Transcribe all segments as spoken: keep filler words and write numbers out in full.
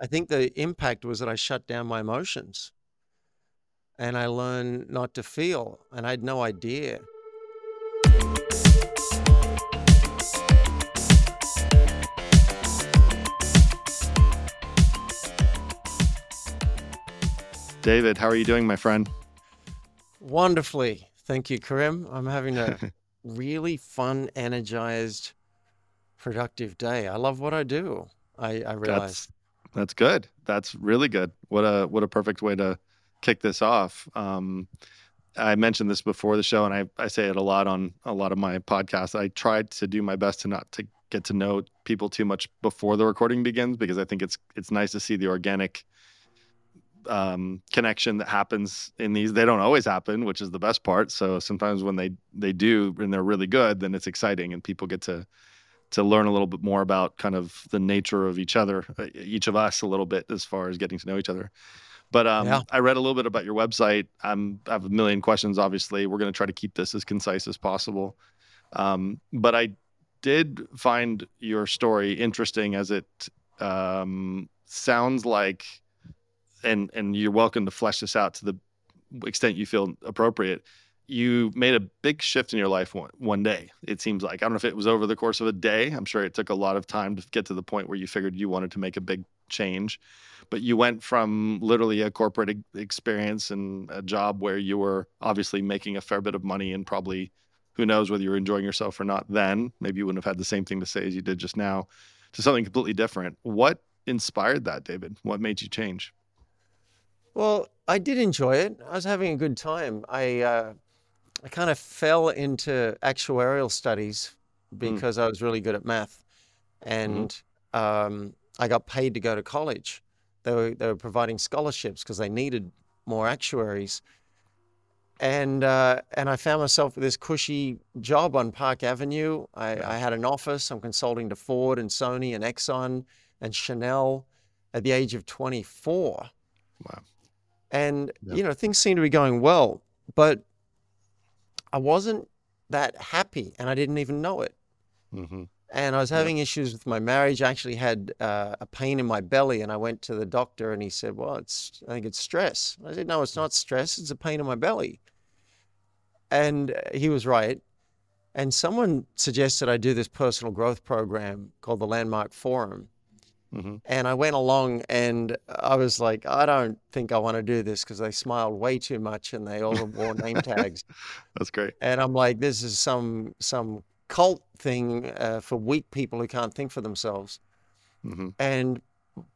I think the impact was that I shut down my emotions and I learned not to feel, and I had no idea. David, how are you doing, my friend? Wonderfully. Thank you, Karim. I'm having a really fun, energized, productive day. I love what I do. I, I realize. That's, that's good. That's really good. What a what a perfect way to kick this off. Um, I mentioned this before the show, and I, I say it a lot on a lot of my podcasts. I tried to do my best to not to get to know people too much before the recording begins, because I think it's it's nice to see the organic um connection that happens in these. They don't always happen, which is the best part. So sometimes when they they do and they're really good, then it's exciting and people get to to learn a little bit more about kind of the nature of each other, each of us a little bit, as far as getting to know each other. But um yeah. I read a little bit about your website. I'm I have a million questions, obviously. We're going to try to keep this as concise as possible. Um but I did find your story interesting, as it um sounds like, and and you're welcome to flesh this out to the extent you feel appropriate. You made a big shift in your life one, one day, it seems like. I don't know if it was over the course of a day. I'm sure it took a lot of time to get to the point where you figured you wanted to make a big change. But you went from literally a corporate experience and a job where you were obviously making a fair bit of money, and probably, who knows whether you were enjoying yourself or not then. Maybe you wouldn't have had the same thing to say as you did just now, to something completely different. What inspired that, David? What made you change? Well, I did enjoy it. I was having a good time. I uh, I kind of fell into actuarial studies because mm. I was really good at math, and mm. um, I got paid to go to college. They were they were providing scholarships because they needed more actuaries, and uh, and I found myself with this cushy job on Park Avenue. I, yeah. I had an office. I'm consulting to Ford and Sony and Exxon and Chanel at the age of twenty-four. Wow. And, yep. you know, things seemed to be going well, but I wasn't that happy, and I didn't even know it. Mm-hmm. And I was having yep. issues with my marriage. I actually had uh, a pain in my belly, and I went to the doctor, and he said, well, it's, I think it's stress. I said, no, it's not stress. It's a pain in my belly. And he was right. And someone suggested I do this personal growth program called the Landmark Forum. Mm-hmm. And I went along, and I was like, I don't think I want to do this, because they smiled way too much and they all wore name tags. That's great. And I'm like, this is some some cult thing uh, for weak people who can't think for themselves. Mm-hmm. And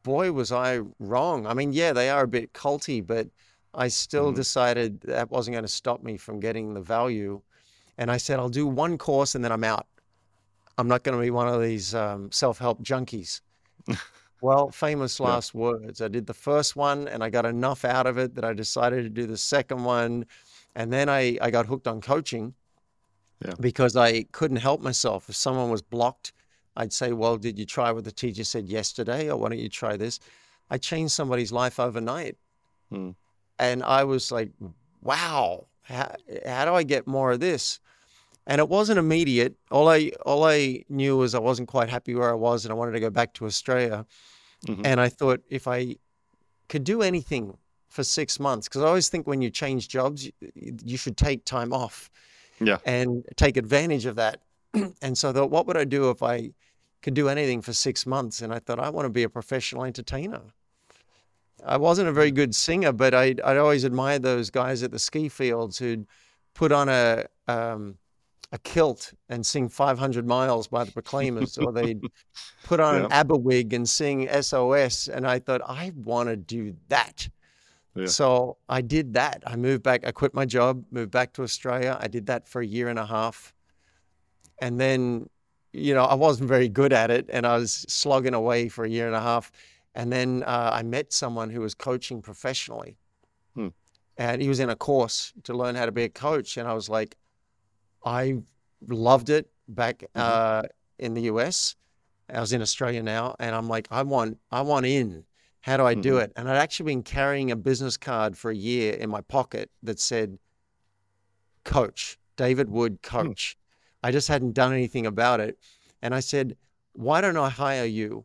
boy, was I wrong. I mean, yeah, they are a bit culty, but I still mm-hmm. decided that wasn't going to stop me from getting the value. And I said, I'll do one course and then I'm out. I'm not going to be one of these um, self-help junkies. Well, famous last yeah. words. I did the first one and I got enough out of it that I decided to do the second one. And then I, I got hooked on coaching yeah. because I couldn't help myself. If someone was blocked, I'd say, well, did you try what the teacher said yesterday? Or why don't you try this? I changed somebody's life overnight. Hmm. And I was like, wow, how, how do I get more of this? And it wasn't immediate. All I all I knew was I wasn't quite happy where I was, and I wanted to go back to Australia. Mm-hmm. And I thought, if I could do anything for six months, because I always think when you change jobs, you, you should take time off yeah. and take advantage of that. And so I thought, what would I do if I could do anything for six months? And I thought, I want to be a professional entertainer. I wasn't a very good singer, but I'd, I'd always admired those guys at the ski fields who'd put on a... Um, a kilt and sing five hundred miles by The Proclaimers, or they'd put on yeah. an ABBA wig and sing S O S. And I thought, I want to do that. Yeah. So I did that. I moved back. I quit my job, moved back to Australia. I did that for a year and a half. And then, you know, I wasn't very good at it, and I was slogging away for a year and a half. And then uh, I met someone who was coaching professionally. Hmm. And he was in a course to learn how to be a coach. And I was like, I loved it back uh, in the U S. I was in Australia now, and I'm like, I want, I want in. How do I do mm-hmm. it? And I'd actually been carrying a business card for a year in my pocket that said, "Coach, David Wood, Coach." Mm. I just hadn't done anything about it, and I said, "Why don't I hire you?"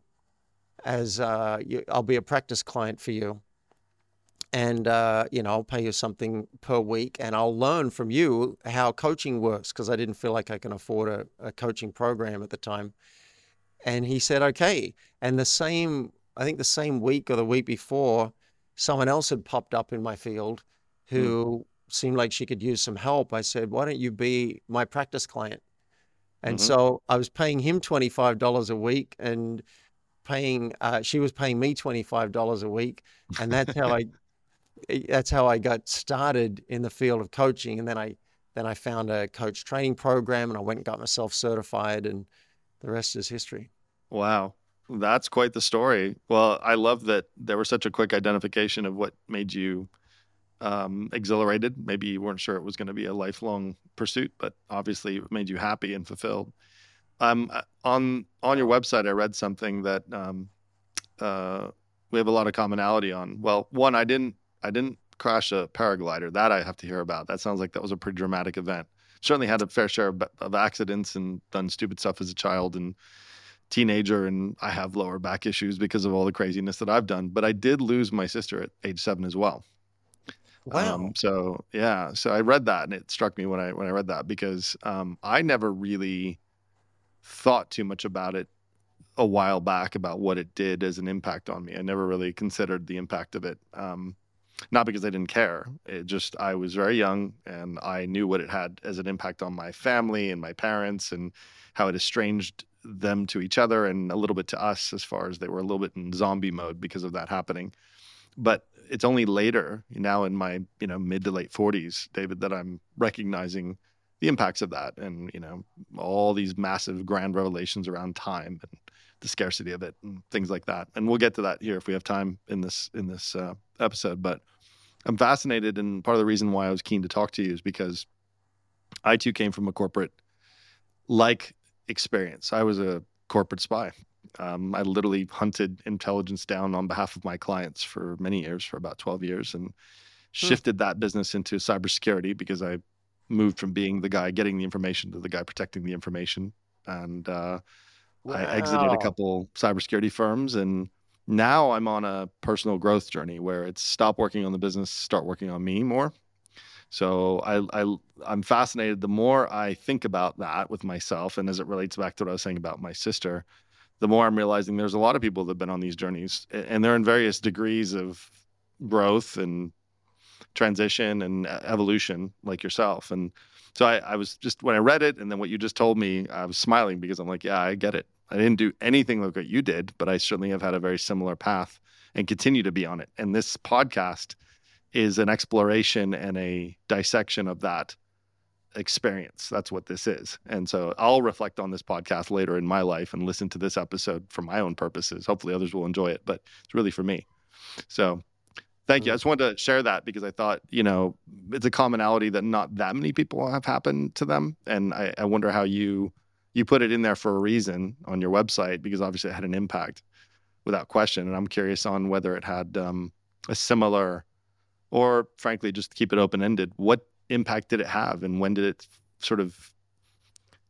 as uh, you, I'll be a practice client for you. And, uh, you know, I'll pay you something per week and I'll learn from you how coaching works, because I didn't feel like I can afford a, a coaching program at the time. And he said, okay. And the same, I think the same week or the week before, someone else had popped up in my field who mm. seemed like she could use some help. I said, why don't you be my practice client? And mm-hmm. so I was paying him twenty-five dollars a week and paying, uh, she was paying me twenty-five dollars a week. And that's how I... That's how I got started in the field of coaching. And then I, then I found a coach training program and I went and got myself certified, and the rest is history. Wow. That's quite the story. Well, I love that there was such a quick identification of what made you um, exhilarated. Maybe you weren't sure it was going to be a lifelong pursuit, but obviously it made you happy and fulfilled. Um, on, on your website, I read something that um, uh, we have a lot of commonality on. Well, one, I didn't, I didn't crash a paraglider. That I have to hear about. That sounds like that was a pretty dramatic event. Certainly had a fair share of, of accidents and done stupid stuff as a child and teenager. And I have lower back issues because of all the craziness that I've done. But I did lose my sister at age seven as well. Wow. Um, so, yeah. So I read that and it struck me when I, when I read that, because um, I never really thought too much about it a while back, about what it did as an impact on me. I never really considered the impact of it. Um, Not because I didn't care. It just, I was very young and I knew what it had as an impact on my family and my parents and how it estranged them to each other and a little bit to us, as far as they were a little bit in zombie mode because of that happening. But it's only later, now in my, you know, mid to late forties, David, that I'm recognizing the impacts of that and, you know, all these massive grand revelations around time and the scarcity of it and things like that. And we'll get to that here if we have time in this, in this, uh, episode. But I'm fascinated, and part of the reason why I was keen to talk to you is because I too came from a corporate like experience. I was a corporate spy. Um, I literally hunted intelligence down on behalf of my clients for many years, for about twelve years, and shifted hmm. that business into cybersecurity, because I moved from being the guy getting the information to the guy protecting the information. And uh, wow. I exited a couple cybersecurity firms, and now I'm on a personal growth journey where it's stop working on the business, start working on me more. So I, I, I'm fascinated. The more I think about that with myself, and as it relates back to what I was saying about my sister, the more I'm realizing there's a lot of people that have been on these journeys, and they're in various degrees of growth and transition and evolution, like yourself. And so I, I was just, when I read it and then what you just told me, I was smiling, because I'm like, yeah, I get it. I didn't do anything like what you did, but I certainly have had a very similar path and continue to be on it. And this podcast is an exploration and a dissection of that experience. That's what this is. And so I'll reflect on this podcast later in my life and listen to this episode for my own purposes. Hopefully others will enjoy it, but it's really for me. So thank you. I just wanted to share that because I thought, you know, it's a commonality that not that many people have happened to them. And I, I wonder how you... You put it in there for a reason on your website, because obviously it had an impact without question. And I'm curious on whether it had um, a similar, or frankly, just keep it open-ended, what impact did it have and when did it sort of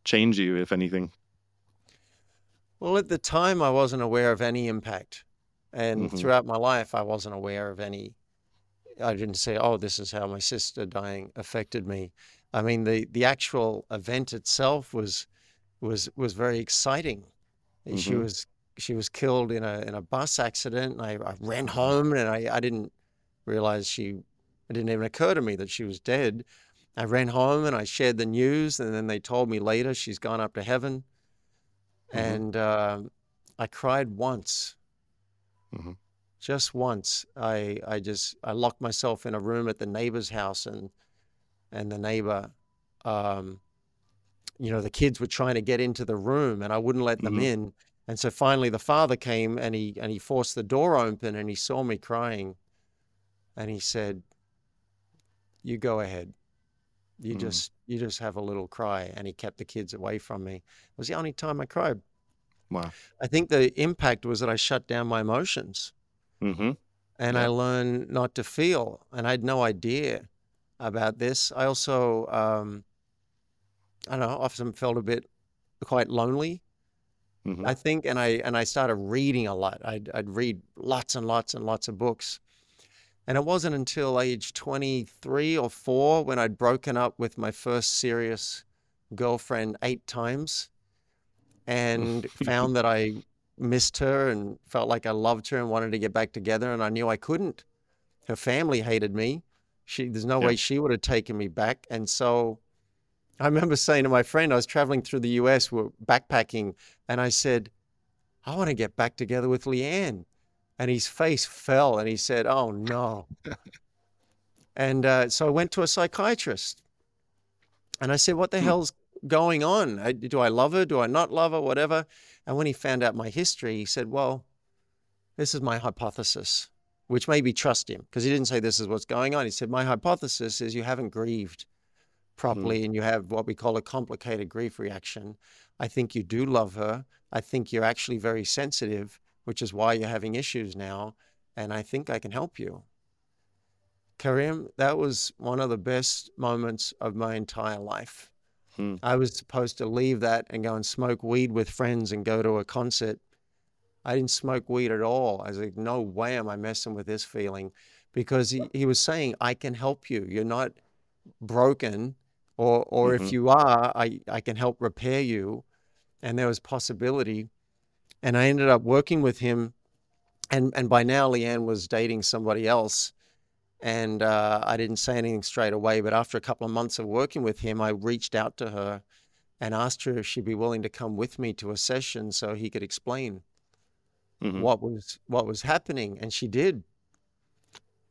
change you, if anything? Well, at the time, I wasn't aware of any impact. And mm-hmm. throughout my life, I wasn't aware of any. I didn't say, oh, this is how my sister dying affected me. I mean, the, the actual event itself was... was was very exciting. Mm-hmm. She was she was killed in a in a bus accident, and I, I ran home, and I, I didn't realize she, it didn't even occur to me that she was dead. I ran home and I shared the news, and then they told me later she's gone up to heaven. Mm-hmm. And uh, I cried once, mm-hmm. just once. I I just I locked myself in a room at the neighbor's house, and and the neighbor. Um, You know, the kids were trying to get into the room and I wouldn't let them mm-hmm. in. And so finally the father came and he and he forced the door open and he saw me crying. And he said, you go ahead. You mm-hmm. just you just have a little cry. And he kept the kids away from me. It was the only time I cried. Wow. I think the impact was that I shut down my emotions. Mm-hmm. And yeah. I learned not to feel. And I had no idea about this. I also... Um, I don't know, often felt a bit quite lonely. Mm-hmm. I think, and I and I started reading a lot. I'd, I'd read lots and lots and lots of books. And it wasn't until age twenty-three or four when I'd broken up with my first serious girlfriend eight times and found that I missed her and felt like I loved her and wanted to get back together. And I knew I couldn't. Her family hated me. She, there's no yeah. way she would have taken me back. And so I remember saying to my friend, I was traveling through the U S, we're backpacking. And I said, I want to get back together with Leanne. And his face fell and he said, oh no. and uh, so I went to a psychiatrist and I said, what the hell's going on? I, do I love her? Do I not love her? Whatever. And when he found out my history, he said, well, this is my hypothesis, which made me trust him because he didn't say this is what's going on. He said, my hypothesis is you haven't grieved properly mm. and you have what we call a complicated grief reaction. I think you do love her. I think you're actually very sensitive, which is why you're having issues now, and I think I can help you. Karim, that was one of the best moments of my entire life. Hmm. I was supposed to leave that and go and smoke weed with friends and go to a concert. I didn't smoke weed at all. I was like, no way am I messing with this feeling, because he, he was saying, I can help you. You're not broken, or or mm-hmm. if you are, I, I can help repair you. And there was possibility. And I ended up working with him, and, and by now Leanne was dating somebody else, and uh, I didn't say anything straight away, but after a couple of months of working with him, I reached out to her and asked her if she'd be willing to come with me to a session so he could explain mm-hmm. what was what was happening, and she did.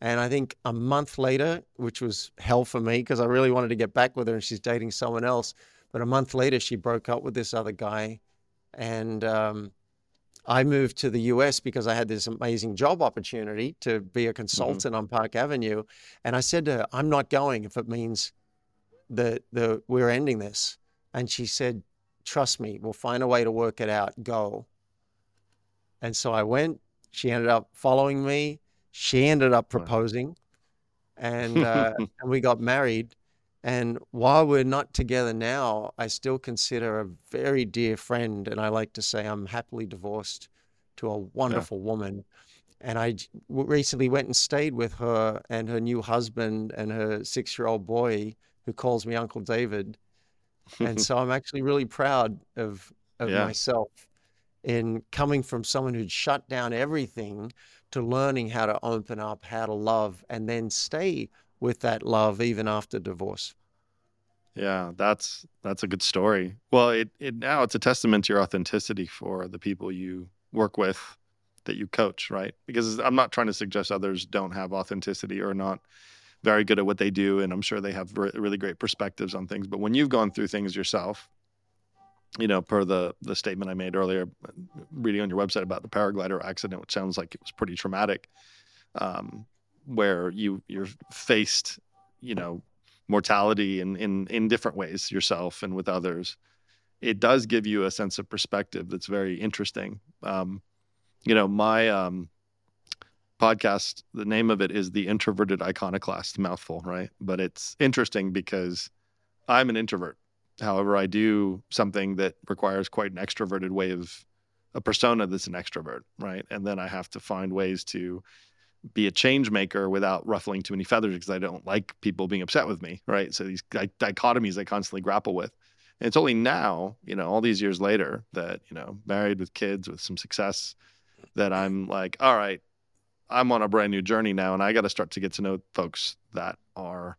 And I think a month later, which was hell for me because I really wanted to get back with her and she's dating someone else, but a month later she broke up with this other guy, and um, I moved to the U S because I had this amazing job opportunity to be a consultant mm-hmm. on Park Avenue. And I said to her, I'm not going if it means that the, we're ending this. And she said, trust me, we'll find a way to work it out. Go. And so I went. She ended up following me. She ended up proposing. And, uh, and we got married. And while we're not together now, I still consider a very dear friend. And I like to say I'm happily divorced to a wonderful yeah. woman. And I recently went and stayed with her and her new husband and her six-year-old boy, who calls me Uncle David. And so I'm actually really proud of, of yeah. myself in coming from someone who'd shut down everything to learning how to open up, how to love, and then stay with that love even after divorce. Yeah, that's that's a good story. Well, it, it now it's a testament to your authenticity for the people you work with that you coach, right? Because I'm not trying to suggest others don't have authenticity or not very good at what they do, and I'm sure they have re- really great perspectives on things. But when you've gone through things yourself, you know, per the the statement I made earlier, reading on your website about the paraglider accident, which sounds like it was pretty traumatic, um, where you you're faced, you know, mortality in, in, in different ways yourself and with others, it does give you a sense of perspective that's very interesting. Um, you know, my um, podcast, the name of it is The Introverted Iconoclast, mouthful, right? But it's interesting because I'm an introvert. However, I do something that requires quite an extroverted way of a persona that's an extrovert, right? And then I have to find ways to be a change maker without ruffling too many feathers, because I don't like people being upset with me, right? So these dichotomies I constantly grapple with. And it's only now, you know, all these years later that, you know, married with kids with some success, that I'm like, all right, I'm on a brand new journey now, and I got to start to get to know folks that are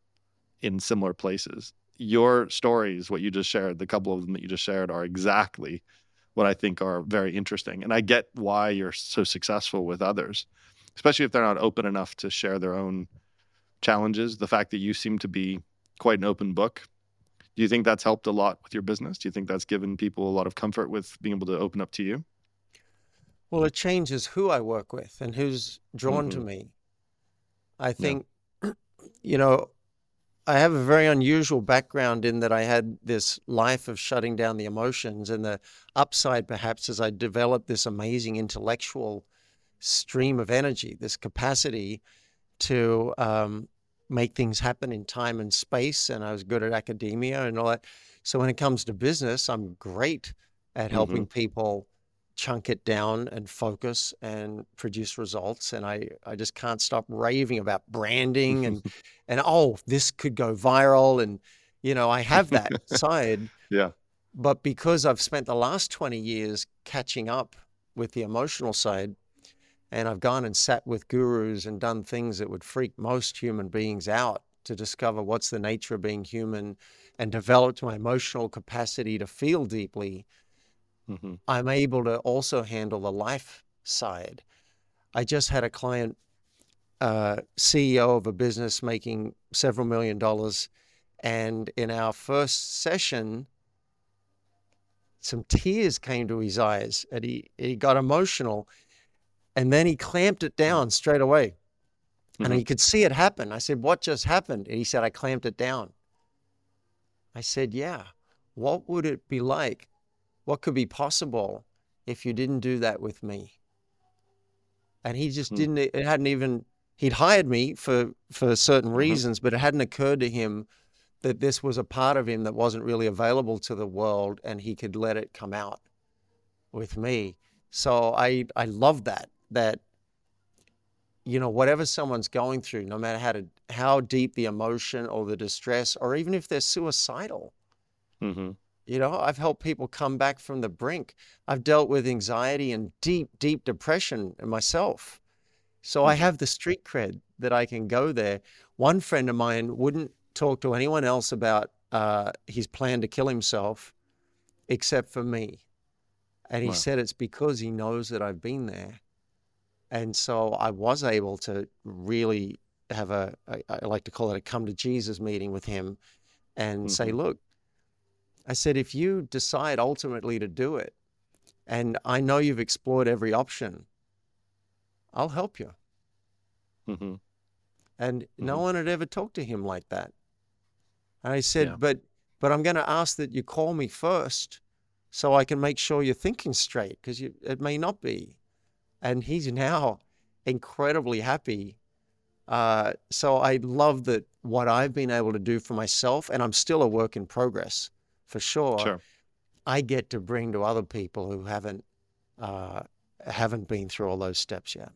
in similar places. Your stories, what you just shared, the couple of them that you just shared, are exactly what I think are very interesting. And I get why you're so successful with others, especially if they're not open enough to share their own challenges. The fact that you seem to be quite an open book, do you think that's helped a lot with your business? Do you think that's given people a lot of comfort with being able to open up to you? Well, it changes who I work with and who's drawn mm-hmm. to me. I think, yeah. you know, I have a very unusual background in that I had this life of shutting down the emotions, and the upside perhaps is I developed this amazing intellectual stream of energy, this capacity to um, make things happen in time and space. And I was good at academia and all that. So when it comes to business, I'm great at helping mm-hmm. people chunk it down and focus and produce results. And I, I just can't stop raving about branding and, and, oh, this could go viral. And, you know, I have that side. Yeah. But because I've spent the last twenty years catching up with the emotional side, and I've gone and sat with gurus and done things that would freak most human beings out to discover what's the nature of being human and developed my emotional capacity to feel deeply, mm-hmm. I'm able to also handle the life side. I just had a client, uh, C E O of a business making several million dollars. And in our first session, some tears came to his eyes and he, he got emotional, and then he clamped it down straight away. Mm-hmm. And he could see it happen. I said, what just happened? And he said, I clamped it down. I said, yeah, what would it be like? What could be possible if you didn't do that with me? And he just didn't, it hadn't even, he'd hired me for, for certain reasons, but it hadn't occurred to him that this was a part of him that wasn't really available to the world, and he could let it come out with me. So I, I love that, that, you know, whatever someone's going through, no matter how, to, how deep the emotion or the distress, or even if they're suicidal, mm-hmm. You know, I've helped people come back from the brink. I've dealt with anxiety and deep, deep depression myself. So I have the street cred that I can go there. One friend of mine wouldn't talk to anyone else about uh, his plan to kill himself except for me. And he wow. said it's because he knows that I've been there. And so I was able to really have a, I, I like to call it a come to Jesus meeting with him and mm-hmm. say, look, I said, if you decide ultimately to do it, and I know you've explored every option, I'll help you. Mm-hmm. And mm-hmm. no one had ever talked to him like that. And I said, yeah. but but I'm going to ask that you call me first so I can make sure you're thinking straight, because it may not be. And he's now incredibly happy. Uh, so I love that what I've been able to do for myself, and I'm still a work in progress. For sure, sure, I get to bring to other people who haven't uh, haven't been through all those steps yet.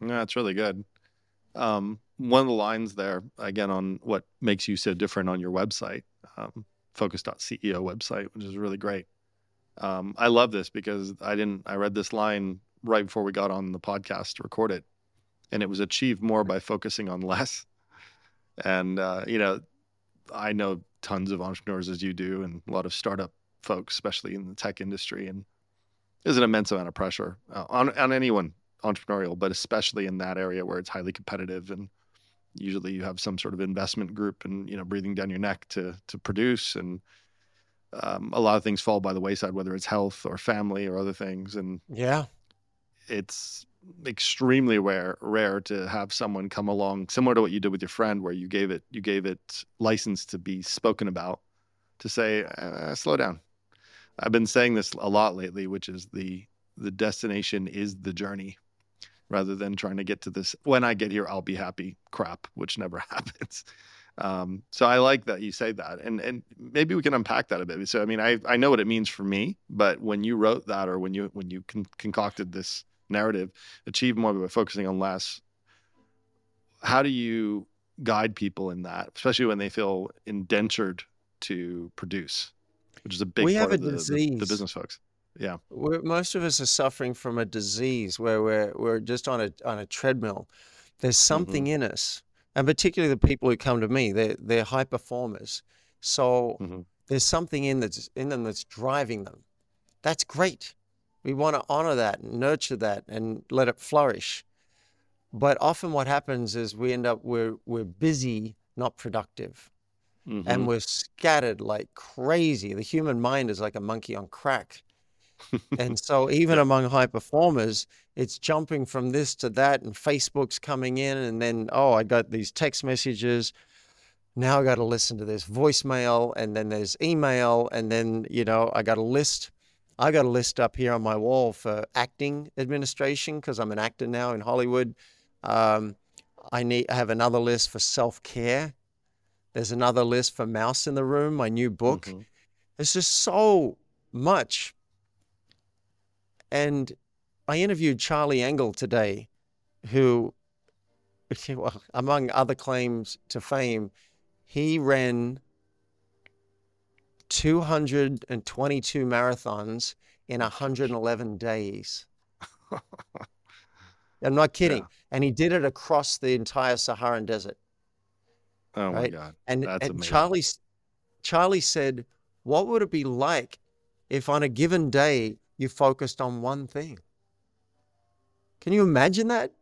No, that's really good. Um, one of the lines there, again, on what makes you so different on your website, um, focus dot c e o website, which is really great. Um, I love this because I didn't. I read this line right before we got on the podcast to record it, and it was achieved more by focusing on less. And uh, you know, I know tons of entrepreneurs as you do, and a lot of startup folks, especially in the tech industry. And there's an immense amount of pressure uh, on, on anyone entrepreneurial, but especially in that area where it's highly competitive. And usually you have some sort of investment group and, you know, breathing down your neck to, to produce. And um, a lot of things fall by the wayside, whether it's health or family or other things. And yeah, it's extremely rare rare to have someone come along, similar to what you did with your friend, where you gave it you gave it license to be spoken about, to say uh, slow down. I've been saying this a lot lately, which is the the destination is the journey, rather than trying to get to this when I get here I'll be happy crap, which never happens. Um so I like that you say that, and and maybe we can unpack that a bit. So I mean, I I know what it means for me, but when you wrote that, or when you when you con- concocted this narrative, achieve more by focusing on less, how do you guide people in that, especially when they feel indentured to produce, which is a big we part have a of the, disease. The, the business folks. Yeah. We're, most of us are suffering from a disease where we're, we're just on a, on a treadmill. There's something mm-hmm. in us, and particularly the people who come to me, they're, they're high performers. So mm-hmm. there's something in that's in them that's driving them. That's great. We want to honor that and nurture that and let it flourish. But often what happens is we end up, we're, we're busy, not productive. Mm-hmm. And we're scattered like crazy. The human mind is like a monkey on crack. And so even among high performers, it's jumping from this to that, and Facebook's coming in, and then, oh, I got these text messages. Now I got to listen to this voicemail, and then there's email, and then, you know, I got a list. I got a list up here on my wall for acting administration, because I'm an actor now in Hollywood. Um, I need I have another list for self-care. There's another list for Mouse in the Room, my new book. Mm-hmm. It's just so much. And I interviewed Charlie Engel today, who, well, among other claims to fame, he ran two hundred twenty-two marathons in one hundred eleven days. I'm not kidding. Yeah. And he did it across the entire Saharan Desert. Oh, right? My God. And, That's and Charlie, Charlie said, what would it be like if on a given day you focused on one thing? Can you imagine that?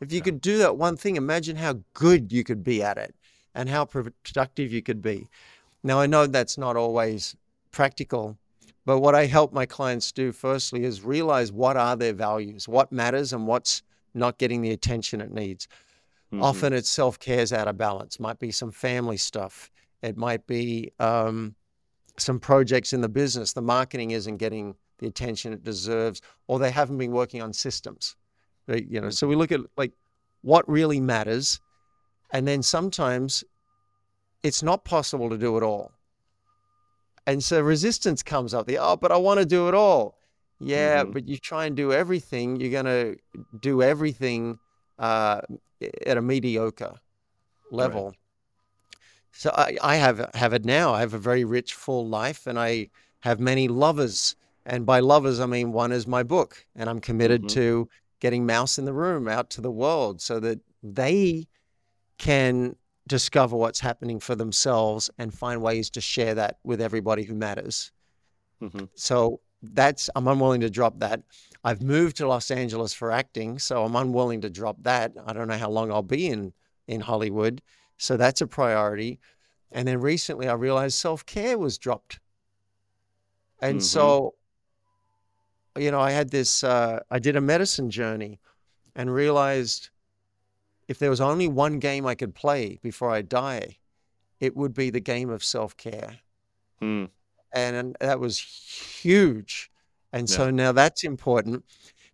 If you yeah. could do that one thing, imagine how good you could be at it and how productive you could be. Now, I know that's not always practical, but what I help my clients do firstly is realize what are their values, what matters and what's not getting the attention it needs. Mm-hmm. Often it's self-care is out of balance, might be some family stuff. It might be um, some projects in the business. The marketing isn't getting the attention it deserves, or they haven't been working on systems. They, you know, mm-hmm. So we look at like what really matters, and then sometimes it's not possible to do it all. And so resistance comes up. The, oh, but I want to do it all. Yeah, mm-hmm. but you try and do everything. You're going to do everything uh, at a mediocre level. Right. So I, I have have it now. I have a very rich, full life, and I have many lovers. And by lovers, I mean, one is my book, and I'm committed mm-hmm. to getting Mouse in the Room out to the world so that they can discover what's happening for themselves and find ways to share that with everybody who matters. Mm-hmm. So that's, I'm unwilling to drop that. I've moved to Los Angeles for acting, so I'm unwilling to drop that. I don't know how long I'll be in, in Hollywood. So that's a priority. And then recently I realized self-care was dropped. And mm-hmm. so, you know, I had this, uh, I did a medicine journey and realized if there was only one game I could play before I die, it would be the game of self-care. Mm. And, and that was huge. And yeah. so now that's important.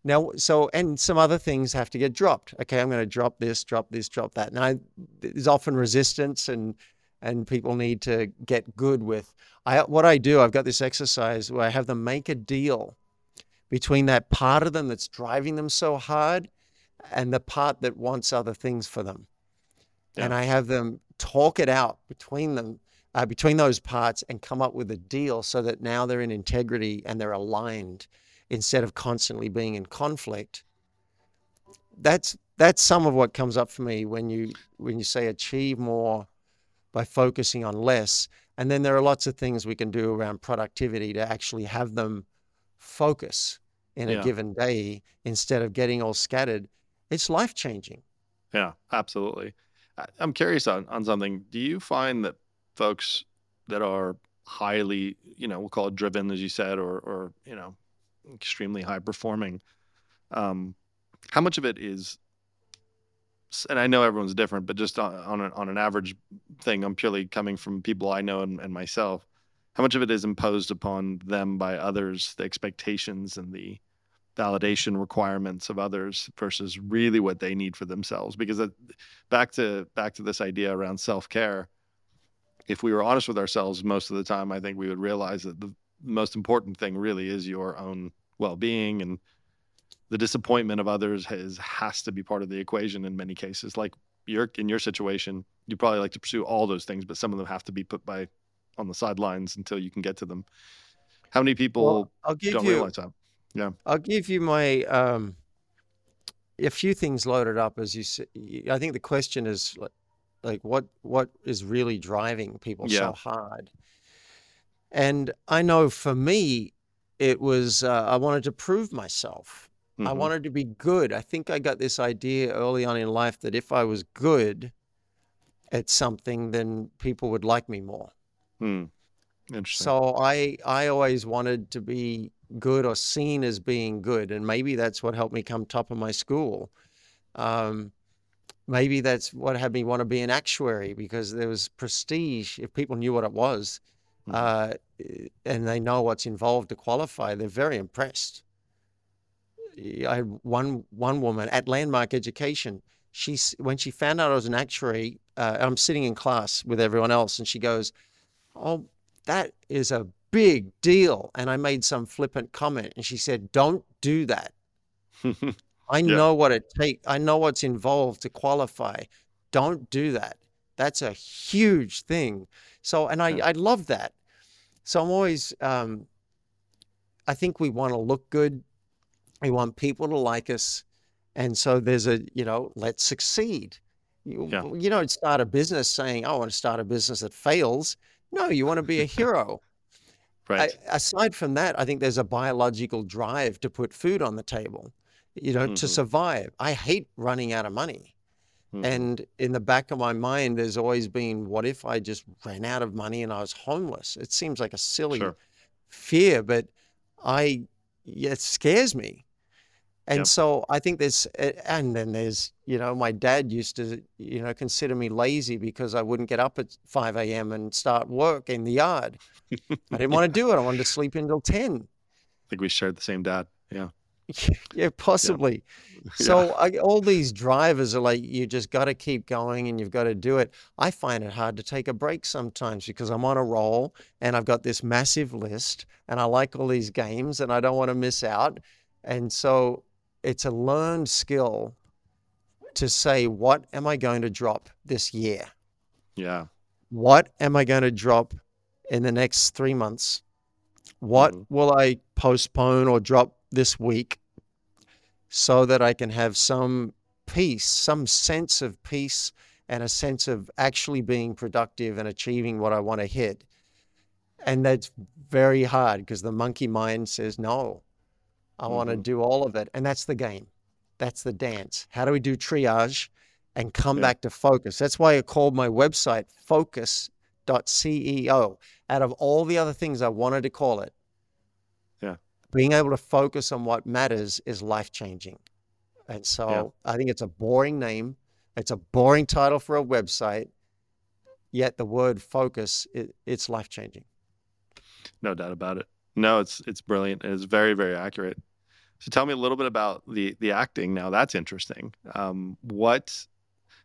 Now, so, and some other things have to get dropped. Okay, I'm going to drop this, drop this, drop that. Now, there's often resistance and and people need to get good with. I What I do, I've got this exercise where I have them make a deal between that part of them that's driving them so hard and the part that wants other things for them. Yeah. And I have them talk it out between them, uh, between those parts and come up with a deal so that now they're in integrity and they're aligned, instead of constantly being in conflict. That's that's some of what comes up for me when you when you say achieve more by focusing on less. And then there are lots of things we can do around productivity to actually have them focus in yeah. a given day instead of getting all scattered. It's life-changing. Yeah, absolutely. I'm curious on, on something. Do you find that folks that are highly, you know, we'll call it driven, as you said, or or, you know, extremely high performing, um how much of it is, and I know everyone's different, but just on on, a, on an average thing, I'm purely coming from people I know and, and myself, how much of it is imposed upon them by others, the expectations and the validation requirements of others versus really what they need for themselves? Because that, back to back to this idea around self-care, if we were honest with ourselves most of the time, I think we would realize that the most important thing really is your own well-being, and the disappointment of others has has to be part of the equation in many cases. Like you're in your situation, you probably like to pursue all those things, but some of them have to be put by on the sidelines until you can get to them. How many people well, I'll give don't you, realize that? Yeah, I'll give you my um, a few things loaded up. As you say, I think the question is like, like what what is really driving people yeah. so hard. And I know for me, it was, uh, I wanted to prove myself. Mm-hmm. I wanted to be good. I think I got this idea early on in life that if I was good at something, then people would like me more. Mm. Interesting. So I, I always wanted to be good or seen as being good. And maybe that's what helped me come top of my school. Um, maybe that's what had me want to be an actuary, because there was prestige. If people knew what it was, Uh, and they know what's involved to qualify, they're very impressed. I had one, one woman at Landmark Education. She, when she found out I was an actuary, uh, I'm sitting in class with everyone else, and she goes, "Oh, that is a big deal. And I made some flippant comment and she said, don't do that. I yeah. know what it takes. I know what's involved to qualify. Don't do that. That's a huge thing. So, and I, yeah. I love that. So I'm always, um, I think we want to look good. We want people to like us. And so there's a, you know, let's succeed. You, yeah. you don't start a business saying, oh, I want to start a business that fails. No, you want to be a hero. Right. I, aside from that, I think there's a biological drive to put food on the table, you know, mm-hmm. to survive. I hate running out of money. Mm-hmm. And in the back of my mind, there's always been, what if I just ran out of money and I was homeless? It seems like a silly sure. fear, but I, yeah, it scares me. And yep. so I think there's, and then there's, you know, my dad used to, you know, consider me lazy because I wouldn't get up at five a.m. and start work in the yard. I didn't yeah. want to do it. I wanted to sleep until ten. I think we shared the same dad. Yeah. yeah, possibly. Yeah. So yeah. I, all these drivers are like, you just got to keep going and you've got to do it. I find it hard to take a break sometimes because I'm on a roll and I've got this massive list and I like all these games and I don't want to miss out. And so it's a learned skill to say, what am I going to drop this year? Yeah. What am I going to drop in the next three months? What mm-hmm. will I postpone or drop this week so that I can have some peace, some sense of peace and a sense of actually being productive and achieving what I want to hit? And that's very hard because the monkey mind says, no. I want to do all of it. And that's the game. That's the dance. How do we do triage and come yeah. back to focus? That's why I called my website focus dot c e o. Out of all the other things I wanted to call it, yeah, being able to focus on what matters is life-changing. And so yeah. I think it's a boring name. It's a boring title for a website. Yet the word focus, it, it's life-changing. No doubt about it. No, it's it's brilliant. It's very, very accurate. So tell me a little bit about the the acting now. That's interesting. Um, what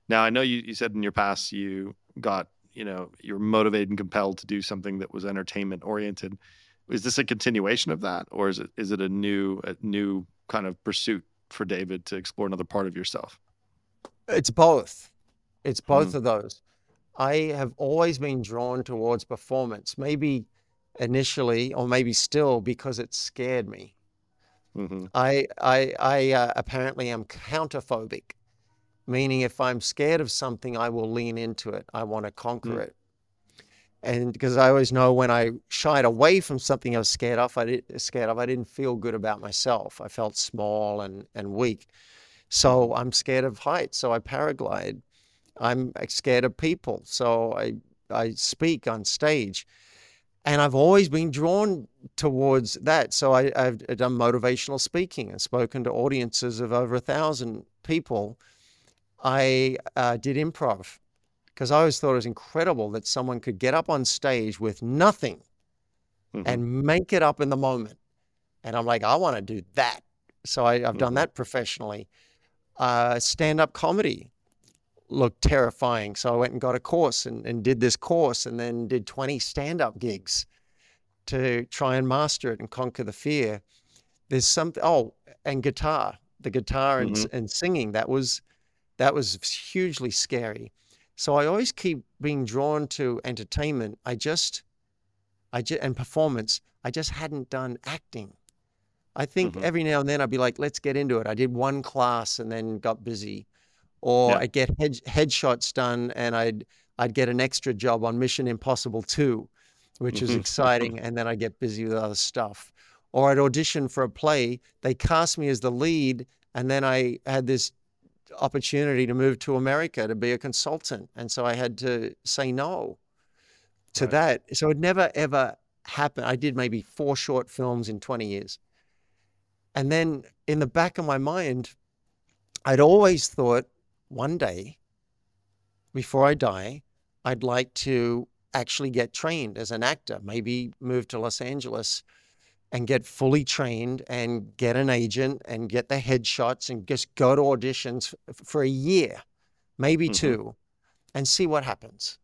now I know you, you said in your past you got, you know, you were motivated and compelled to do something that was entertainment oriented. Is this a continuation of that, or is it is it a new a new kind of pursuit for David to explore another part of yourself? It's both. It's both mm. of those. I have always been drawn towards performance. Maybe initially, or maybe still, because it scared me. Mm-hmm. I I, I uh, apparently am counterphobic, meaning if I'm scared of something, I will lean into it. I want to conquer mm. it. And because I always know when I shied away from something I was scared of, I did, scared of, I didn't feel good about myself. I felt small and, and weak. So I'm scared of heights, so I paraglide. I'm scared of people, so I I speak on stage. And I've always been drawn towards that. So I, I've done motivational speaking and spoken to audiences of over a thousand people. I uh, did improv because I always thought it was incredible that someone could get up on stage with nothing mm-hmm. and make it up in the moment. And I'm like, I want to do that. So I, I've mm-hmm. done that professionally. Uh, stand-up comedy looked terrifying. So I went and got a course and, and did this course and then did twenty stand-up gigs to try and master it and conquer the fear. There's something, oh, and guitar, the guitar and, mm-hmm. and singing, that was, that was hugely scary. So I always keep being drawn to entertainment. I just, I just, and performance, I just hadn't done acting. I think mm-hmm. every now and then I'd be like, let's get into it. I did one class and then got busy. Or yeah. I'd get head, headshots done and I'd I'd get an extra job on Mission Impossible two, which is exciting, and then I'd get busy with other stuff. Or I'd audition for a play, they cast me as the lead, and then I had this opportunity to move to America to be a consultant, and so I had to say no to right. that. So it never ever happened. I did maybe four short films in twenty years. And then in the back of my mind, I'd always thought, one day, before I die, I'd like to actually get trained as an actor, maybe move to Los Angeles and get fully trained and get an agent and get the headshots and just go to auditions for a year, maybe mm-hmm. two, and see what happens.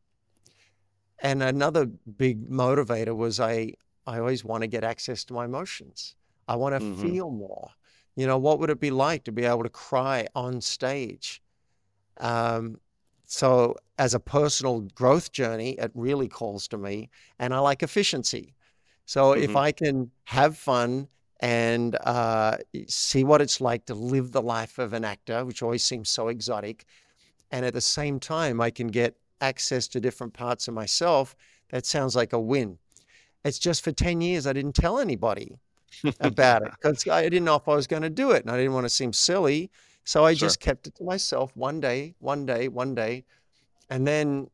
And another big motivator was I, I always want to get access to my emotions. I want to mm-hmm. feel more. You know, what would it be like to be able to cry on stage? Um, so as a personal growth journey, it really calls to me, and I like efficiency. So mm-hmm. if I can have fun and uh, see what it's like to live the life of an actor, which always seems so exotic, and at the same time, I can get access to different parts of myself, that sounds like a win. It's just for ten years, I didn't tell anybody about it because I didn't know if I was going to do it and I didn't want to seem silly. So I sure. just kept it to myself one day, one day, one day. And then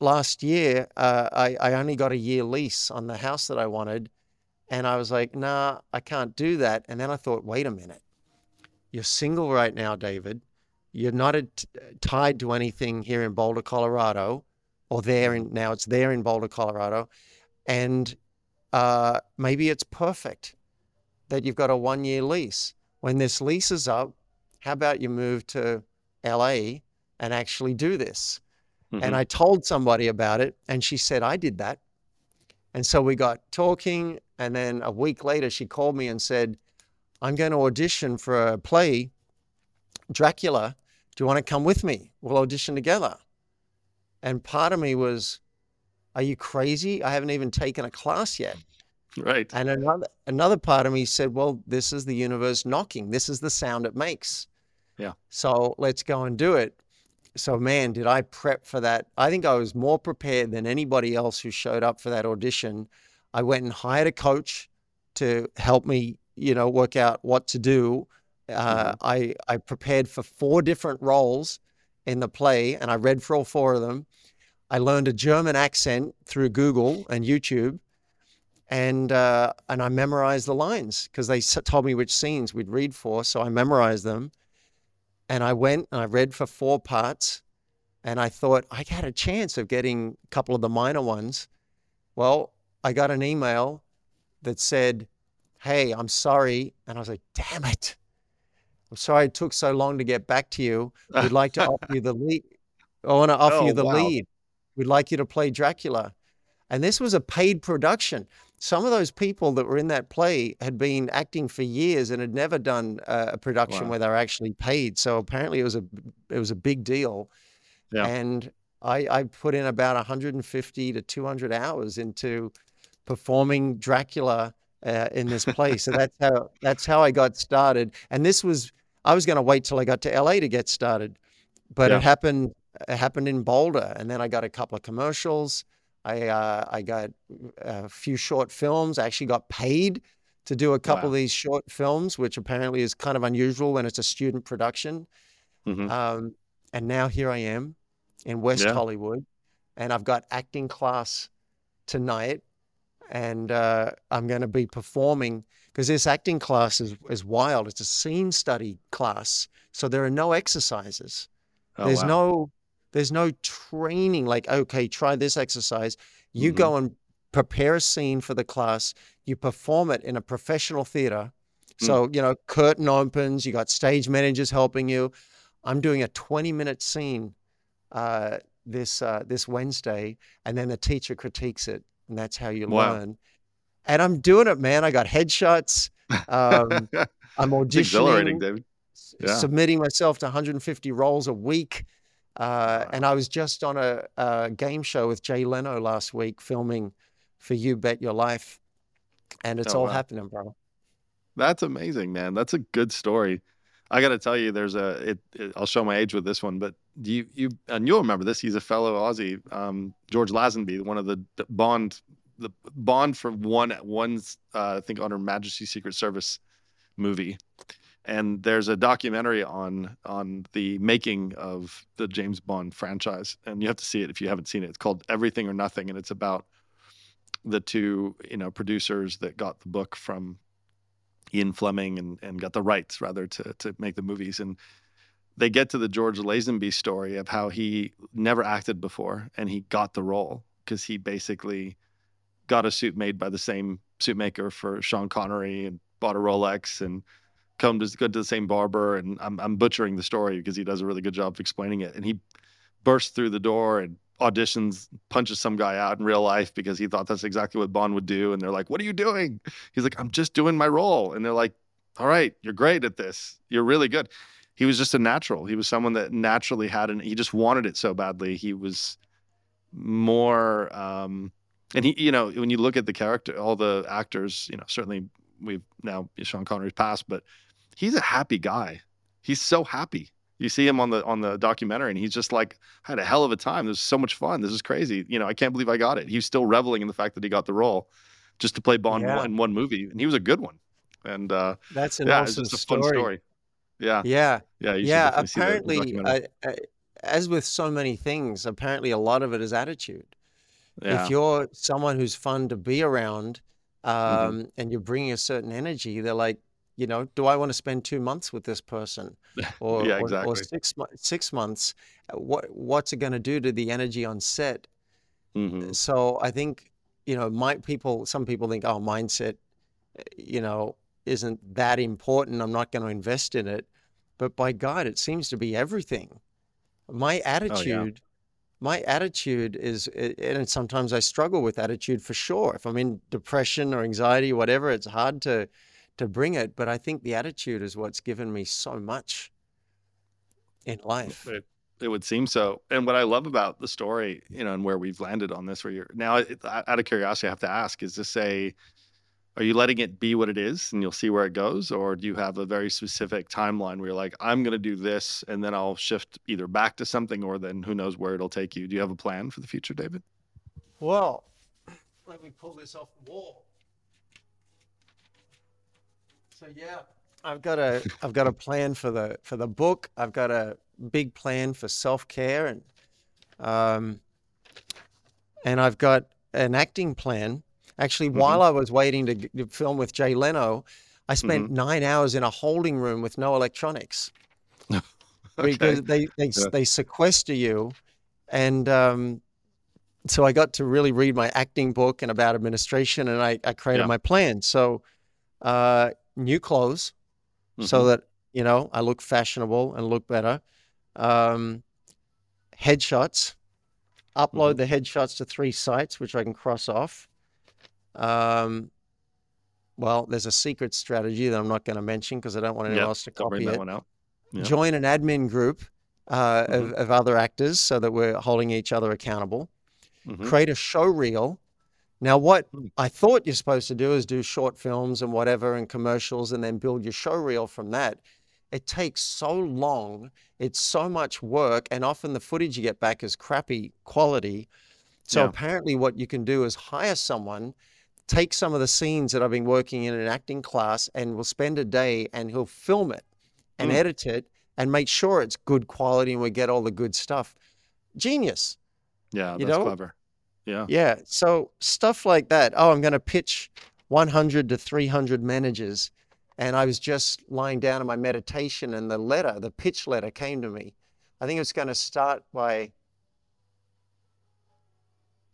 last year, uh, I, I only got a year lease on the house that I wanted. And I was like, nah, I can't do that. And then I thought, wait a minute, you're single right now, David. You're not a t- tied to anything here in Boulder, Colorado, or there in, now it's there in Boulder, Colorado. And uh, maybe it's perfect that you've got a one-year lease. When this lease is up, how about you move to L A and actually do this? Mm-hmm. And I told somebody about it, and she said, I did that. And so we got talking, and then a week later, she called me and said, I'm going to audition for a play, Dracula. Do you want to come with me? We'll audition together. And part of me was, are you crazy? I haven't even taken a class yet. Right. And another another part of me said, well, this is the universe knocking. This is the sound it makes. Yeah. So let's go and do it. So, man, did I prep for that. I think I was more prepared than anybody else who showed up for that audition. I went and hired a coach to help me, you know, work out what to do. Uh, mm-hmm. I, I prepared for four different roles in the play, and I read for all four of them. I learned a German accent through Google and YouTube, and uh, and I memorized the lines because they told me which scenes we'd read for, so I memorized them. And I went and I read for four parts, and I thought I had a chance of getting a couple of the minor ones. Well, I got an email that said, hey, I'm sorry. And I was like, damn it. I'm sorry it took so long to get back to you. We'd like to offer you the lead. I want to offer oh, you the wow. lead. We'd like you to play Dracula. And this was a paid production. Some of those people that were in that play had been acting for years and had never done a production wow. where they were actually paid. So apparently it was a it was a big deal. Yeah. And I, I put in about one hundred fifty to two hundred hours into performing Dracula uh, in this play. So that's how that's how I got started. And this was, I was going to wait till I got to L A to get started, but yeah. it happened. It happened in Boulder, and then I got a couple of commercials. I uh, I got a few short films. I actually got paid to do a couple wow. of these short films, which apparently is kind of unusual when it's a student production. Mm-hmm. Um, and now here I am in West yeah. Hollywood, and I've got acting class tonight, and uh, I'm going to be performing because this acting class is, is wild. It's a scene study class, so there are no exercises. Oh, there's wow. no... There's no training like, okay, try this exercise. You mm-hmm. go and prepare a scene for the class. You perform it in a professional theater. Mm. So, you know, curtain opens, you got stage managers helping you. I'm doing a twenty minute scene uh, this uh, this Wednesday, and then the teacher critiques it. And that's how you wow. learn. And I'm doing it, man. I got headshots. Um, I'm auditioning. It's exhilarating, David. Yeah. Submitting myself to one hundred fifty roles a week. Uh, wow. And I was just on a, a game show with Jay Leno last week, filming for You Bet Your Life, and it's oh, all wow. happening, bro. That's amazing, man. That's a good story. I got to tell you, there's a. It, it, I'll show my age with this one, but you, you, and you'll remember this. He's a fellow Aussie, um, George Lazenby, one of the Bond, the Bond for one, one, uh, I think on Her Majesty's Secret Service movie. And there's a documentary on on the making of the James Bond franchise. And you have to see it if you haven't seen it. It's called Everything or Nothing. And it's about the two, you know, producers that got the book from Ian Fleming and, and got the rights, rather, to, to make the movies. And they get to the George Lazenby story of how he never acted before and he got the role because he basically got a suit made by the same suit maker for Sean Connery and bought a Rolex and come to go to the same barber, and I'm I'm butchering the story because he does a really good job of explaining it. And he burst through the door and auditions, punches some guy out in real life because he thought that's exactly what Bond would do. And they're like, what are you doing? He's like, I'm just doing my role. And they're like, all right, you're great at this. You're really good. He was just a natural. He was someone that naturally had an, he just wanted it so badly. He was more, um, and he, you know, when you look at the character, all the actors, you know, certainly we've now, Sean Connery's passed, but he's a happy guy. He's so happy. You see him on the on the documentary, and he's just like, I had a hell of a time. This was so much fun. This is crazy. You know, I can't believe I got it. He's still reveling in the fact that he got the role just to play Bond yeah. in one movie, and he was a good one. And uh, that's an yeah, awesome it's just a story. Fun story. Yeah, yeah, yeah. You yeah apparently, I, I, as with so many things, apparently a lot of it is attitude. Yeah. If you're someone who's fun to be around, um, mm-hmm. and you're bringing a certain energy, they're like, you know, do I want to spend two months with this person, or, yeah, exactly. or, or six six months? What what's it going to do to the energy on set? Mm-hmm. So I think, you know, my people. Some people think, oh, mindset, you know, isn't that important. I'm not going to invest in it. But by God, it seems to be everything. My attitude, oh, yeah. my attitude is, and sometimes I struggle with attitude for sure. If I'm in depression or anxiety, whatever, it's hard to. to bring it, but I think the attitude is what's given me so much in life. It, it would seem so. And what I love about the story, you know, and where we've landed on this, where you're now, it, out of curiosity, I have to ask, is this a, are you letting it be what it is and you'll see where it goes? Or do you have a very specific timeline where you're like, I'm going to do this and then I'll shift either back to something or then who knows where it'll take you? Do you have a plan for the future, David? Well, let me pull this off the wall. So yeah, I've got a I've got a plan for the for the book. I've got a big plan for self-care, and um, and I've got an acting plan. Actually, mm-hmm. while I was waiting to, to film with Jay Leno, I spent mm-hmm. nine hours in a holding room with no electronics okay. because they they, yeah. they sequester you, and um, so I got to really read my acting book and about administration, and I I created yeah. my plan. So. Uh, new clothes mm-hmm. so that, you know, I look fashionable and look better. Um, headshots, upload mm-hmm. the headshots to three sites, which I can cross off. Um, well, there's a secret strategy that I'm not going to mention because I don't want anyone yep. else to copy bring that it. One out. Yep. Join an admin group uh, mm-hmm. of, of other actors so that we're holding each other accountable. Mm-hmm. Create a show reel. Now, what I thought you're supposed to do is do short films and whatever and commercials and then build your showreel from that. It takes so long. It's so much work. And often the footage you get back is crappy quality. So yeah. apparently what you can do is hire someone, take some of the scenes that I've been working in an acting class and we'll spend a day and he'll film it and mm. edit it and make sure it's good quality and we get all the good stuff. Genius. Yeah, that's you know? Clever. Yeah. Yeah. So stuff like that. Oh, I'm going to pitch one hundred to three hundred managers. And I was just lying down in my meditation and the letter, the pitch letter came to me. I think it's going to start by,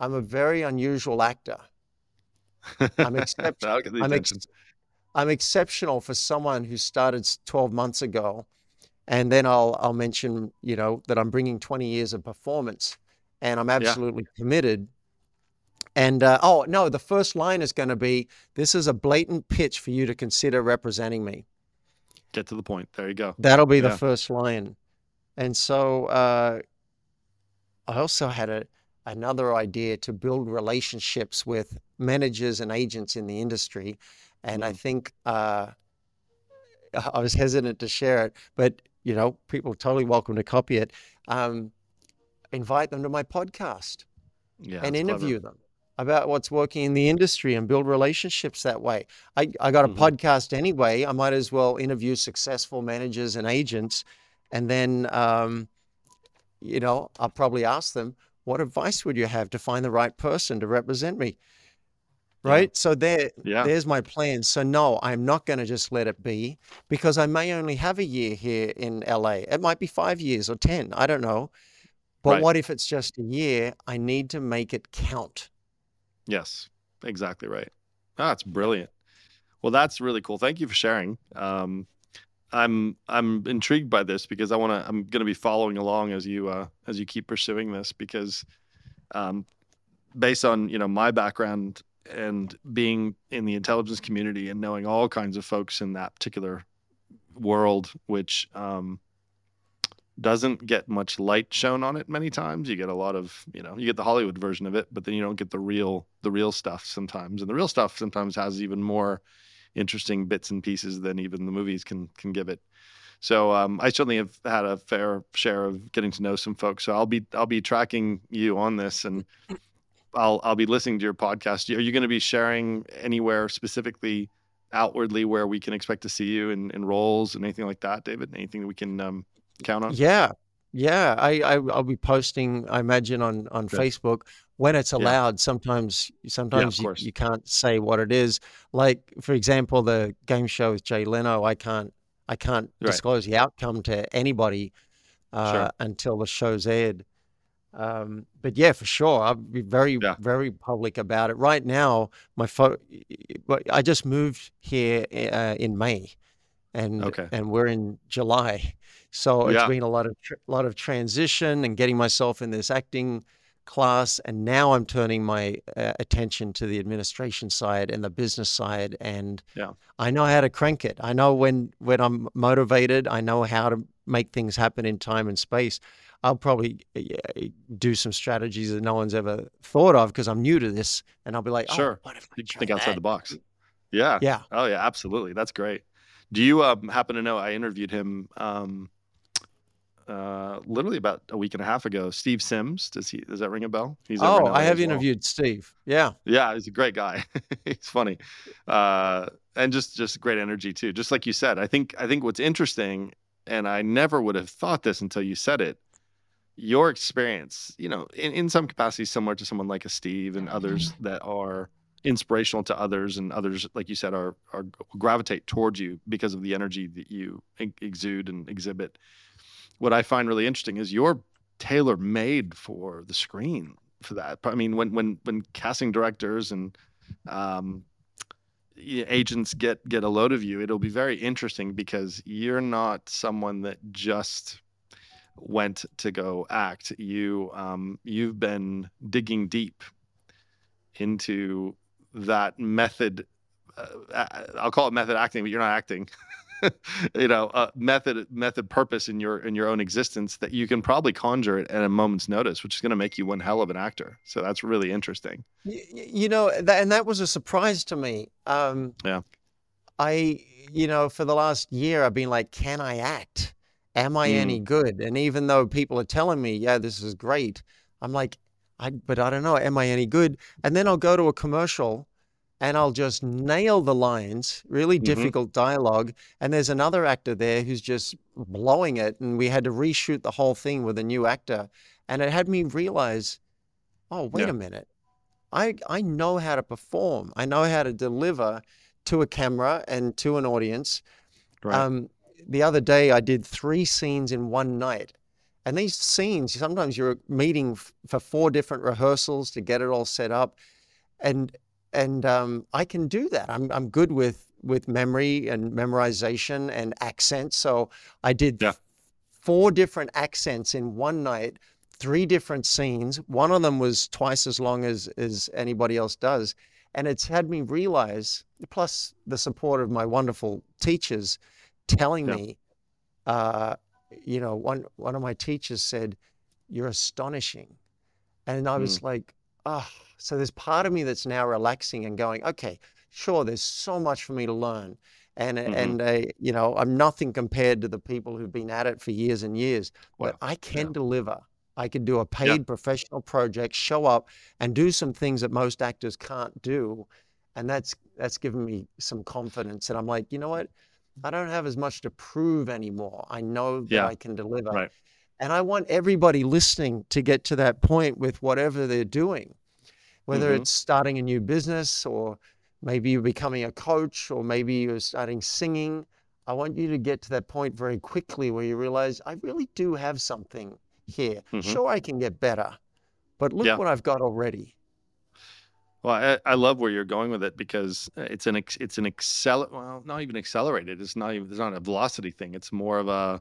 I'm a very unusual actor. I'm, excep- I'm, ex- I'm exceptional for someone who started twelve months ago. And then I'll, I'll mention, you know, that I'm bringing twenty years of performance and I'm absolutely yeah. committed. And, uh, oh, no, the first line is going to be, this is a blatant pitch for you to consider representing me. Get to the point. There you go. That'll be yeah. the first line. And so uh, I also had a, another idea to build relationships with managers and agents in the industry. And mm. I think uh, I was hesitant to share it, but, you know, people are totally welcome to copy it. Um, invite them to my podcast yeah, and interview clever. them about what's working in the industry and build relationships that way. I, I got a mm-hmm. podcast anyway. I might as well interview successful managers and agents. And then, um, you know, I'll probably ask them, what advice would you have to find the right person to represent me? Right. Yeah. So there, yeah. there's my plan. So no, I'm not going to just let it be because I may only have a year here in L A. It might be five years or ten. I don't know. But right. what if it's just a year? I need to make it count. Yes, exactly right. Ah, that's brilliant. Well, that's really cool. Thank you for sharing. Um, I'm I'm intrigued by this because I want to. I'm going to be following along as you uh, as you keep pursuing this because um, based on, you know, my background and being in the intelligence community and knowing all kinds of folks in that particular world, which um, doesn't get much light shown on it many times. You get a lot of, you know, you get the Hollywood version of it, but then you don't get the real, the real stuff sometimes. And the real stuff sometimes has even more interesting bits and pieces than even the movies can, can give it. So um, I certainly have had a fair share of getting to know some folks. So I'll be, I'll be tracking you on this, and I'll, I'll be listening to your podcast. Are you going to be sharing anywhere specifically outwardly where we can expect to see you in, in roles and anything like that, David? Anything that we can um, count on? Yeah. Yeah. I, I, I'll be posting, I imagine, on, on Good. Facebook when it's allowed. Yeah. Sometimes, sometimes yeah, you, you can't say what it is. Like, for example, the game show with Jay Leno, I can't, I can't right. disclose the outcome to anybody uh, sure. until the show's aired. Um, but yeah, for sure. I'll be very, yeah. very public about it. Right now, my fo- I just moved here uh, in May, and okay. and we're in July. So yeah. it's been a lot of, tra- lot of transition and getting myself in this acting class. And now I'm turning my uh, attention to the administration side and the business side, and yeah. I know how to crank it. I know when when I'm motivated, I know how to make things happen in time and space. I'll probably uh, do some strategies that no one's ever thought of because I'm new to this, and I'll be like, oh, sure, what if I you think outside that? The box. Yeah. Yeah. Oh yeah, absolutely. That's great. Do you um, happen to know, I interviewed him um, Uh, literally about a week and a half ago. Steve Sims, does he does that ring a bell? He's oh, I have interviewed well. Steve. Yeah, yeah, he's a great guy. He's funny, uh, and just just great energy too. Just like you said, I think I think what's interesting, and I never would have thought this until you said it. Your experience, you know, in, in some capacity, similar to someone like a Steve and others that are inspirational to others, and others, like you said, are are gravitate towards you because of the energy that you exude and exhibit. What I find really interesting is you're tailor-made for the screen for that. I mean, when when when casting directors and um, agents get, get a load of you, it'll be very interesting because you're not someone that just went to go act. You, um, you've been digging deep into that method. Uh, I'll call it method acting, but you're not acting. you know, uh, method, method, purpose in your in your own existence that you can probably conjure it at a moment's notice, which is going to make you one hell of an actor. So that's really interesting. You, you know, that, and that was a surprise to me. Um, yeah. I, you know, for the last year, I've been like, can I act? Am I mm. any good? And even though people are telling me, yeah, this is great, I'm like, I, but I don't know, am I any good? And then I'll go to a commercial and I'll just nail the lines, really difficult mm-hmm. dialogue. And there's another actor there who's just blowing it. And we had to reshoot the whole thing with a new actor. And it had me realize, oh, wait yeah. a minute. I I know how to perform. I know how to deliver to a camera and to an audience. Right. Um, the other day, I did three scenes in one night. And these scenes, sometimes you're meeting f- for four different rehearsals to get it all set up. And And um, I can do that. I'm I'm good with, with memory and memorization and accents. So I did yeah. four different accents in one night, three different scenes. One of them was twice as long as, as anybody else does. And it's had me realize, plus the support of my wonderful teachers telling yeah. me, uh, you know, one, one of my teachers said, "You're astonishing." And I was mm. like, oh. So there's part of me that's now relaxing and going, okay, sure, there's so much for me to learn. And, mm-hmm. and uh, you know, I'm nothing compared to the people who've been at it for years and years, wow. but I can yeah. deliver. I can do a paid yeah. professional project, show up and do some things that most actors can't do. And that's, that's given me some confidence. And I'm like, you know what? I don't have as much to prove anymore. I know that yeah. I can deliver. Right. And I want everybody listening to get to that point with whatever they're doing. Whether mm-hmm. it's starting a new business, or maybe you're becoming a coach, or maybe you're starting singing, I want you to get to that point very quickly where you realize, I really do have something here. Mm-hmm. Sure, I can get better, but look yeah. what I've got already. Well, I, I love where you're going with it because it's an it's an acceler well, not even accelerated. It's not even it's not a velocity thing. It's more of a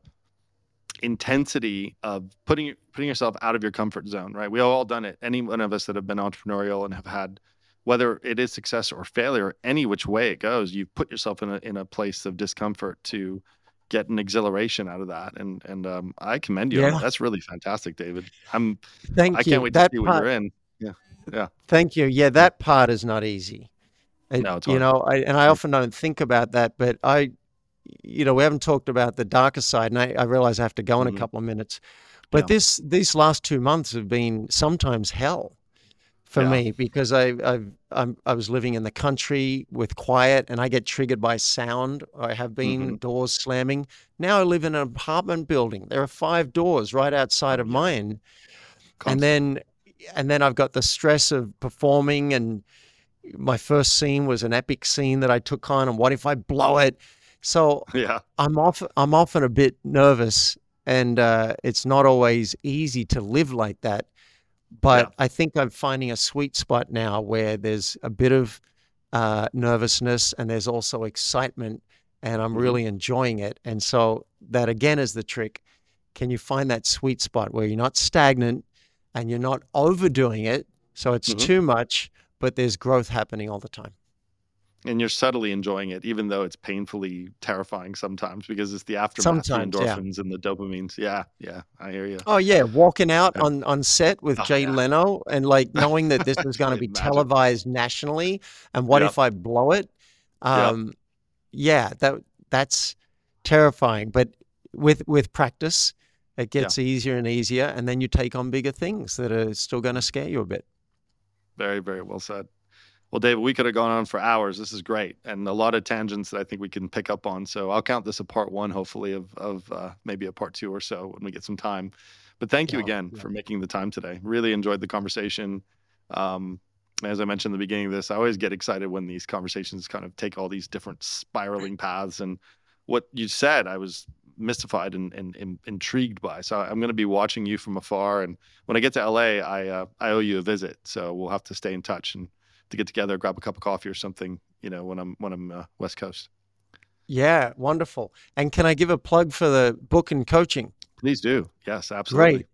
intensity of putting putting yourself out of your comfort zone, right? We've all done it. Any one of us that have been entrepreneurial and have had, whether it is success or failure, any which way it goes, you've put yourself in a in a place of discomfort to get an exhilaration out of that. And and um, I commend you. Yeah. That's really fantastic, David. I'm. Thank I can't you. wait to that see what part, you're in. Yeah. Yeah. Thank you. Yeah, that part is not easy. It, no, it's hard. You know, I, and I often don't think about that, but I, you know, we haven't talked about the darker side, and I, I realize I have to go in mm-hmm. a couple of minutes. But yeah. this these last two months have been sometimes hell for yeah. me, because I I've, I'm, I was living in the country with quiet, and I get triggered by sound. I have been mm-hmm. doors slamming. Now I live in an apartment building. There are five doors right outside of mine, Constant. and then and then I've got the stress of performing. And my first scene was an epic scene that I took on, and what if I blow it? So yeah. I'm off, I'm often a bit nervous, and uh, it's not always easy to live like that. But yeah. I think I'm finding a sweet spot now where there's a bit of uh, nervousness and there's also excitement, and I'm mm-hmm. really enjoying it. And so that, again, is the trick. Can you find that sweet spot where you're not stagnant and you're not overdoing it, so it's mm-hmm. too much, but there's growth happening all the time? And you're subtly enjoying it, even though it's painfully terrifying sometimes, because it's the aftermath, the endorphins yeah. and the dopamines. Yeah, yeah, I hear you. Oh, yeah, walking out yeah. on, on set with oh, Jay yeah. Leno, and like knowing that this was going to be imagine. televised nationally, and what yep. if I blow it? Um, yep. Yeah, that that's terrifying. But with with practice, it gets yeah. easier and easier, and then you take on bigger things that are still going to scare you a bit. Very, very well said. Well, David, we could have gone on for hours. This is great. And a lot of tangents that I think we can pick up on. So I'll count this a part one, hopefully, of, of uh, maybe a part two or so when we get some time. But thank you yeah, again yeah. for making the time today. Really enjoyed the conversation. Um, as I mentioned in the beginning of this, I always get excited when these conversations kind of take all these different spiraling paths. And what you said, I was mystified and, and, and intrigued by. So I'm going to be watching you from afar. And when I get to L A, I uh, I owe you a visit. So we'll have to stay in touch and to get together, grab a cup of coffee or something, you know, when I'm, when I'm uh, West Coast. Yeah. Wonderful. And can I give a plug for the book and coaching? Please do. Yes, absolutely. Great.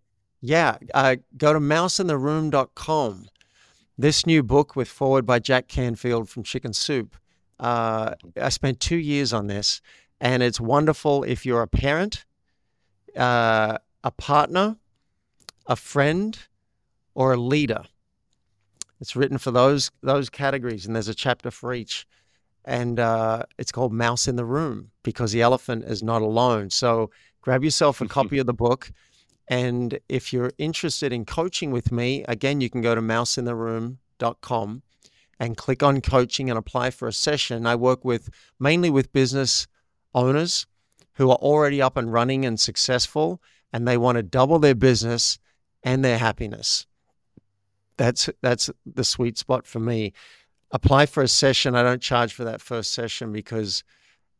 Yeah. Uh, go to mouse in the room dot com. This new book with forward by Jack Canfield from Chicken Soup. Uh, I spent two years on this, and it's wonderful. If you're a parent, uh, a partner, a friend, or a leader. It's written for those those categories, and there's a chapter for each. And uh, it's called Mouse in the Room, because the elephant is not alone. So grab yourself a copy of the book. And if you're interested in coaching with me, again, you can go to mouse in the room dot com and click on coaching and apply for a session. I work with mainly with business owners who are already up and running and successful, and they want to double their business and their happiness. That's that's the sweet spot for me. Apply for a session. I don't charge for that first session, because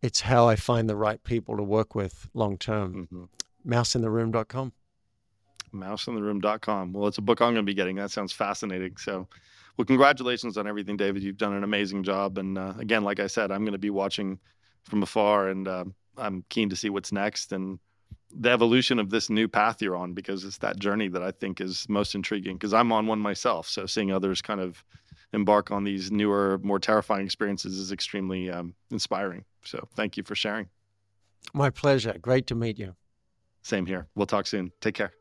it's how I find the right people to work with long term. Mm-hmm. mouse in the room dot com. mouse in the room dot com. Well, it's a book I'm going to be getting. That sounds fascinating. So, well, congratulations on everything, David. You've done an amazing job. And uh, again, like I said, I'm going to be watching from afar, and uh, I'm keen to see what's next and the evolution of this new path you're on, because it's that journey that I think is most intriguing, because I'm on one myself. So seeing others kind of embark on these newer, more terrifying experiences is extremely um, inspiring. So thank you for sharing. My pleasure. Great to meet you. Same here. We'll talk soon. Take care.